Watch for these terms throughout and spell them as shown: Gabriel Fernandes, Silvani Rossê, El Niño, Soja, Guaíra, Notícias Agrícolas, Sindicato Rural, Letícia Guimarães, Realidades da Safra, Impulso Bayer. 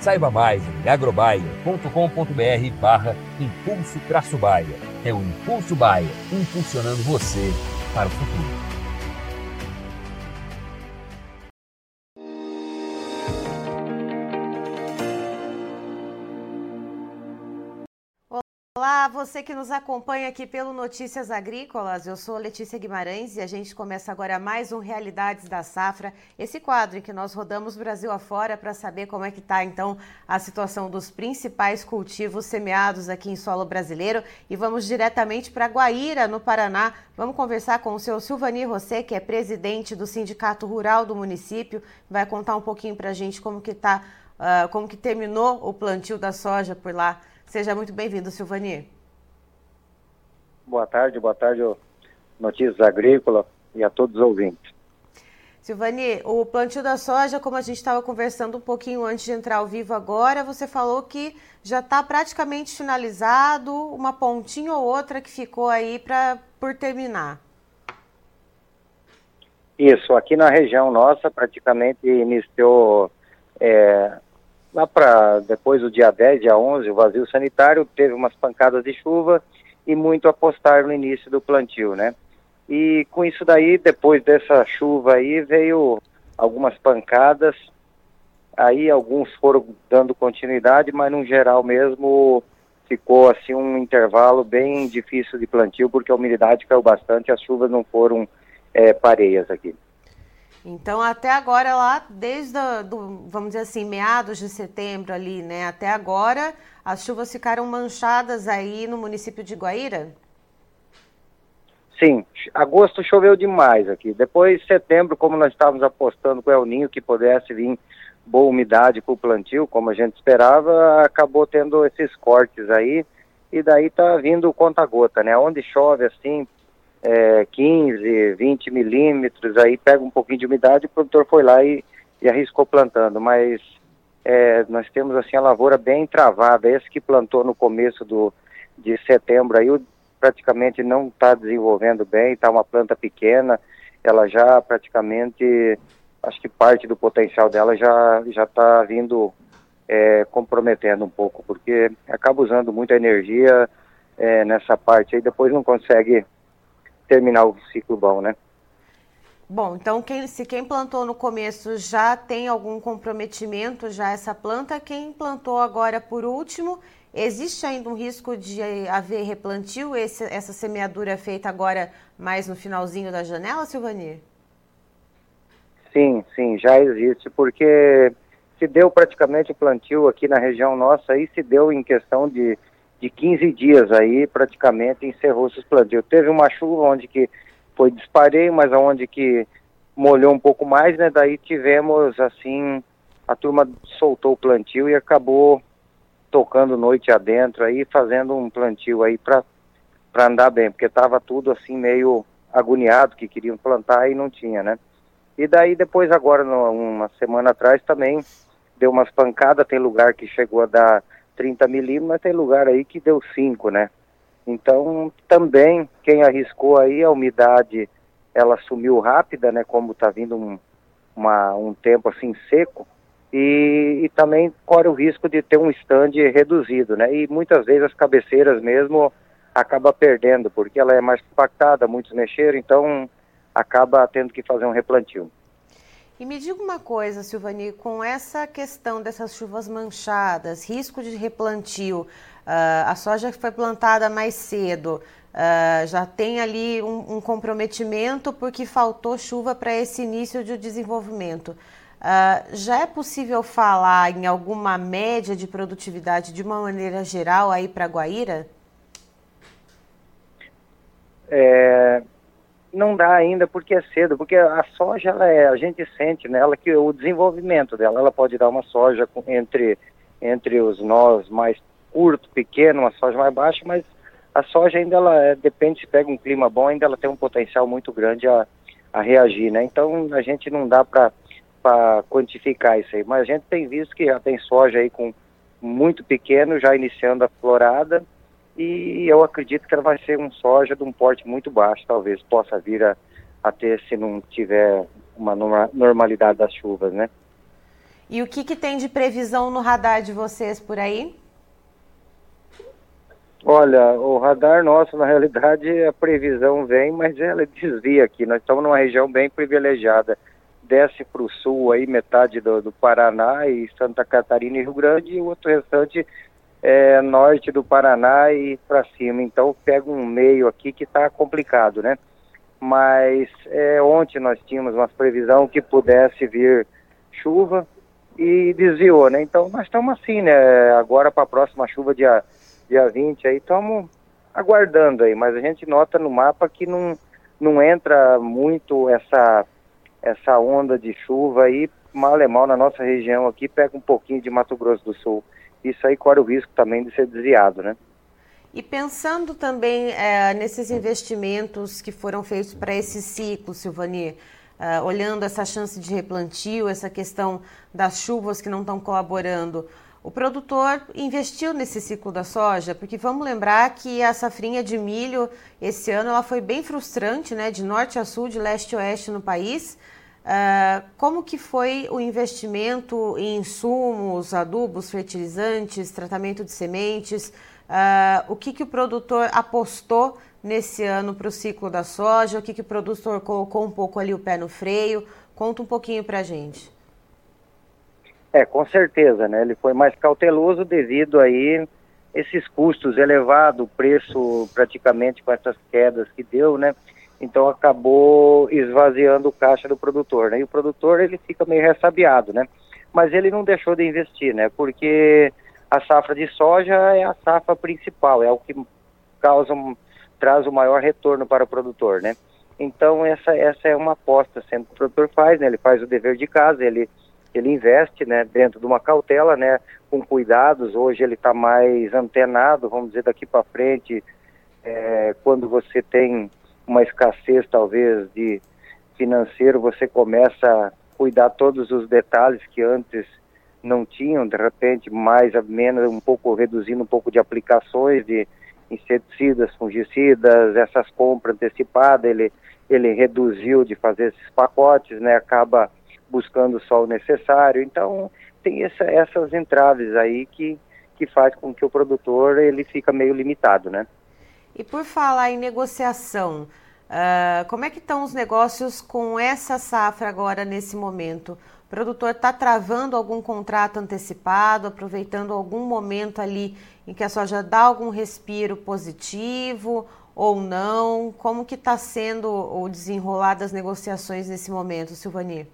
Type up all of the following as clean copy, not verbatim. Saiba mais em agrobayer.com.br/impulso-bayer. É o Impulso Bayer, impulsionando você para o futuro. Olá, você que nos acompanha aqui pelo Notícias Agrícolas, eu sou Letícia Guimarães e a gente começa agora mais um Realidades da Safra, esse quadro em que nós rodamos Brasil afora para saber como é que está então a situação dos principais cultivos semeados aqui em solo brasileiro, e vamos diretamente para Guaíra, no Paraná. Vamos conversar com o seu Silvani Rossê, que é presidente do Sindicato Rural do município, vai contar um pouquinho para a gente como que terminou o plantio da soja por lá. Seja muito bem-vindo, Silvani. Boa tarde, Notícias Agrícolas e a todos os ouvintes. Silvani, o plantio da soja, como a gente estava conversando um pouquinho antes de entrar ao vivo agora, você falou que já está praticamente finalizado, uma pontinha ou outra que ficou aí por terminar. Isso, aqui na região nossa praticamente iniciou... Lá para depois do dia 10, dia 11, o vazio sanitário teve umas pancadas de chuva e muito apostar no início do plantio, né? E com isso daí, depois dessa chuva aí, veio algumas pancadas, aí alguns foram dando continuidade, mas no geral mesmo ficou assim um intervalo bem difícil de plantio, porque a umidade caiu bastante, as chuvas não foram pareias aqui. Então, até agora lá, desde, vamos dizer assim, meados de setembro ali, né? Até agora, as chuvas ficaram manchadas aí no município de Guaíra? Sim, agosto choveu demais aqui. Depois, setembro, como nós estávamos apostando com o El Niño, que pudesse vir boa umidade para o plantio, como a gente esperava, acabou tendo esses cortes aí. E daí tá vindo o conta-gota, né? Onde chove assim... 15, 20 milímetros, aí pega um pouquinho de umidade, o produtor foi lá e arriscou plantando, mas nós temos assim a lavoura bem travada. Esse que plantou no começo de setembro aí praticamente não está desenvolvendo bem, está uma planta pequena, ela já praticamente, acho que parte do potencial dela já está vindo comprometendo um pouco, porque acaba usando muita energia nessa parte aí, depois não consegue terminar o ciclo bom, né? Bom, então se quem plantou no começo já tem algum comprometimento, já essa planta, quem plantou agora por último, existe ainda um risco de haver replantio? Essa semeadura é feita agora mais no finalzinho da janela, Silvani? Sim, já existe, porque se deu praticamente o plantio aqui na região nossa, aí se deu em questão de 15 dias aí, praticamente, encerrou-se os plantios. Teve uma chuva onde que foi dispareio, mas onde que molhou um pouco mais, né? Daí tivemos, assim, a turma soltou o plantio e acabou tocando noite adentro aí, fazendo um plantio aí para andar bem, porque tava tudo, assim, meio agoniado, que queriam plantar e não tinha, né? E daí, depois, agora, uma semana atrás, também deu umas pancadas, tem lugar que chegou a dar 30 milímetros, mas tem lugar aí que deu 5, né? Então, também, quem arriscou aí, a umidade, ela sumiu rápida, né? Como tá vindo um tempo assim seco, e também corre o risco de ter um stand reduzido, né? E muitas vezes as cabeceiras mesmo acaba perdendo, porque ela é mais compactada, muitos mexeram, então acaba tendo que fazer um replantio. E me diga uma coisa, Silvani, com essa questão dessas chuvas manchadas, risco de replantio, a soja que foi plantada mais cedo, já tem ali um comprometimento porque faltou chuva para esse início de desenvolvimento. Já é possível falar em alguma média de produtividade de uma maneira geral aí para Guaíra? Não dá ainda porque é cedo, porque a soja, a gente sente nela que o desenvolvimento dela, ela pode dar uma soja entre os nós mais curto, pequeno, uma soja mais baixa, mas a soja ainda, ela depende, se pega um clima bom, ainda ela tem um potencial muito grande a reagir, né? Então a gente não dá para quantificar isso aí, mas a gente tem visto que já tem soja aí com muito pequeno, já iniciando a florada, e eu acredito que ela vai ser um soja de um porte muito baixo, talvez possa vir a ter, se não tiver uma normalidade das chuvas, né? E o que tem de previsão no radar de vocês por aí? Olha, o radar nosso, na realidade, a previsão vem, mas ela desvia aqui. Nós estamos numa região bem privilegiada. Desce para o sul aí, metade do Paraná e Santa Catarina e Rio Grande, e o outro restante norte do Paraná e para cima, então pega um meio aqui que está complicado, né? Mas ontem nós tínhamos uma previsão que pudesse vir chuva e desviou, né? Então nós estamos assim, né? Agora para a próxima chuva dia 20 aí, estamos aguardando aí, mas a gente nota no mapa que não entra muito essa onda de chuva aí, mal é mal na nossa região aqui, pega um pouquinho de Mato Grosso do Sul. Isso aí corre o risco também de ser desviado, né? E pensando também nesses investimentos que foram feitos para esse ciclo, Silvani, olhando essa chance de replantio, essa questão das chuvas que não estão colaborando, o produtor investiu nesse ciclo da soja, porque vamos lembrar que a safrinha de milho esse ano ela foi bem frustrante, né? De norte a sul, de leste a oeste no país. Como que foi o investimento em insumos, adubos, fertilizantes, tratamento de sementes? O que o produtor apostou nesse ano para o ciclo da soja? O que o produtor colocou um pouco ali o pé no freio? Conta um pouquinho para a gente. Com certeza, né? Ele foi mais cauteloso devido aí esses custos elevados, o preço praticamente com essas quedas que deu, né? Então acabou esvaziando o caixa do produtor, né? E o produtor, ele fica meio ressabiado, né? Mas ele não deixou de investir, né? Porque a safra de soja é a safra principal, é o que traz o maior retorno para o produtor, né? Então essa é uma aposta sempre que o produtor faz, né? Ele faz o dever de casa, ele investe, né? Dentro de uma cautela, né? Com cuidados. Hoje ele está mais antenado, vamos dizer, daqui para frente, quando você tem uma escassez talvez de financeiro, você começa a cuidar todos os detalhes que antes não tinham, de repente mais ou menos, um pouco reduzindo um pouco de aplicações de inseticidas, fungicidas, essas compras antecipadas, ele reduziu de fazer esses pacotes, né? Acaba buscando só o necessário, então tem essas entraves aí que faz com que o produtor ele fica meio limitado, né? E por falar em negociação, como é que estão os negócios com essa safra agora nesse momento? O produtor está travando algum contrato antecipado, aproveitando algum momento ali em que a soja dá algum respiro positivo ou não? Como que está sendo o desenrolar das negociações nesse momento, Silvani?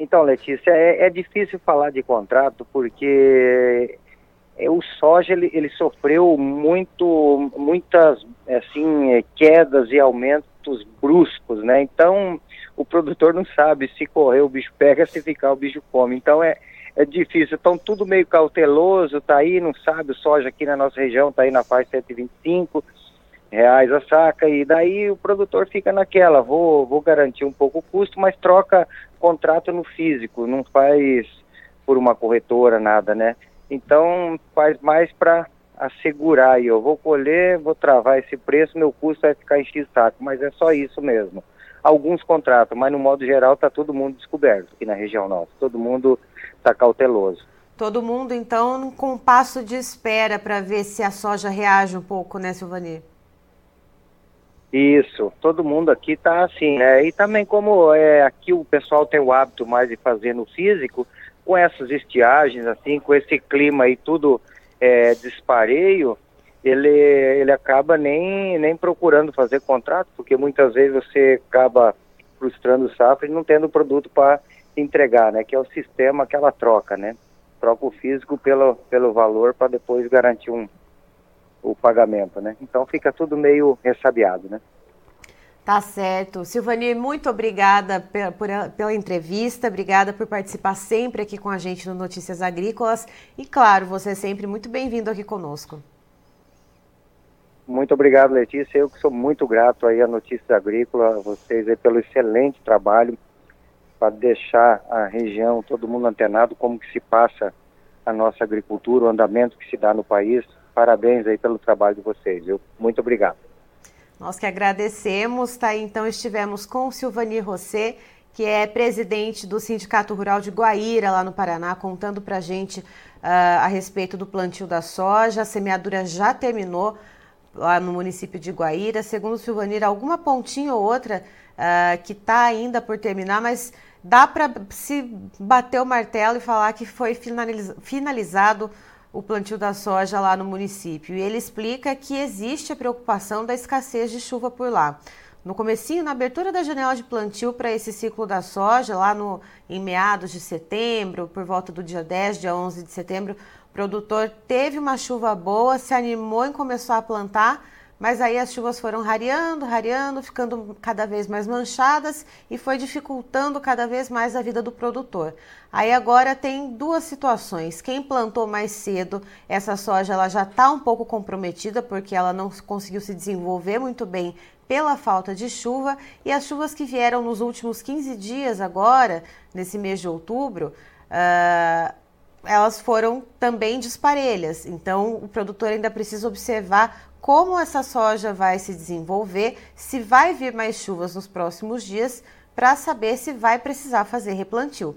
Então, Letícia, é difícil falar de contrato porque o soja ele sofreu muitas assim, quedas e aumentos bruscos, né? Então o produtor não sabe se correr o bicho pega, se ficar o bicho come. Então é difícil, então tudo meio cauteloso, tá aí, não sabe, o soja aqui na nossa região tá aí na faixa de R$125 a saca, e daí o produtor fica naquela, vou garantir um pouco o custo, mas troca contrato no físico, não faz por uma corretora, nada, né? Então faz mais para assegurar aí, eu vou colher, vou travar esse preço, meu custo vai ficar em X saco, mas é só isso mesmo. Alguns contratos, mas no modo geral está todo mundo descoberto aqui na região nossa, todo mundo está cauteloso. Todo mundo então com um passo de espera para ver se a soja reage um pouco, né, Silvani? Isso, todo mundo aqui está assim, né? E também como aqui o pessoal tem o hábito mais de fazer no físico, com essas estiagens, assim, com esse clima aí tudo dispareio, ele acaba nem procurando fazer contrato, porque muitas vezes você acaba frustrando o safra e não tendo produto para entregar, né? Que é o sistema, aquela troca, né? Troca o físico pelo valor para depois garantir o pagamento, né? Então fica tudo meio ressabiado, né? Tá certo. Silvani, muito obrigada pela entrevista, obrigada por participar sempre aqui com a gente no Notícias Agrícolas e, claro, você é sempre muito bem-vindo aqui conosco. Muito obrigado, Letícia. Eu que sou muito grato aí à Notícias Agrícolas, a vocês aí pelo excelente trabalho para deixar a região, todo mundo antenado, como que se passa a nossa agricultura, o andamento que se dá no país. Parabéns aí pelo trabalho de vocês, viu? Muito obrigado. Nós que agradecemos, tá? Então estivemos com Silvani Rossê, que é presidente do Sindicato Rural de Guaíra, lá no Paraná, contando pra gente a respeito do plantio da soja. A semeadura já terminou lá no município de Guaíra. Segundo o Silvani, alguma pontinha ou outra que tá ainda por terminar, mas dá para se bater o martelo e falar que foi finalizado o plantio da soja lá no município. E ele explica que existe a preocupação da escassez de chuva por lá. No comecinho, na abertura da janela de plantio para esse ciclo da soja, lá em meados de setembro, por volta do dia 10, dia 11 de setembro, o produtor teve uma chuva boa, se animou e começou a plantar, mas aí as chuvas foram rareando, ficando cada vez mais manchadas e foi dificultando cada vez mais a vida do produtor. Aí agora tem duas situações. Quem plantou mais cedo, essa soja ela já está um pouco comprometida porque ela não conseguiu se desenvolver muito bem pela falta de chuva, e as chuvas que vieram nos últimos 15 dias agora, nesse mês de outubro, elas foram também disparelhas. Então o produtor ainda precisa observar como essa soja vai se desenvolver, se vai vir mais chuvas nos próximos dias, para saber se vai precisar fazer replantio.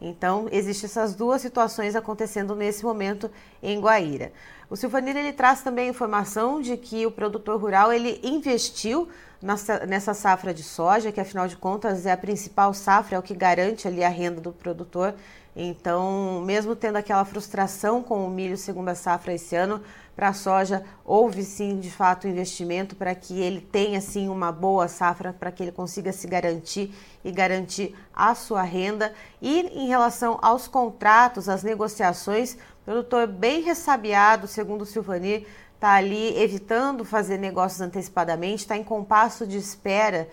Então, existem essas duas situações acontecendo nesse momento em Guaíra. O Silvani, ele traz também a informação de que o produtor rural ele investiu nessa safra de soja, que afinal de contas é a principal safra, é o que garante ali a renda do produtor. Então, mesmo tendo aquela frustração com o milho segunda safra esse ano, para a soja houve sim, de fato, investimento para que ele tenha sim uma boa safra, para que ele consiga se garantir e garantir a sua renda. E em relação aos contratos, às negociações, o produtor bem ressabiado, segundo o Silvani, está ali evitando fazer negócios antecipadamente, está em compasso de espera,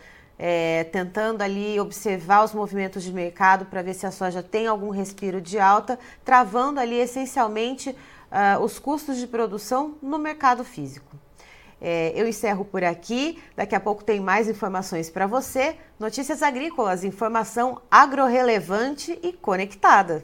tentando ali observar os movimentos de mercado para ver se a soja tem algum respiro de alta, travando ali essencialmente os custos de produção no mercado físico. Eu encerro por aqui, daqui a pouco tem mais informações para você. Notícias Agrícolas, informação agro-relevante e conectada.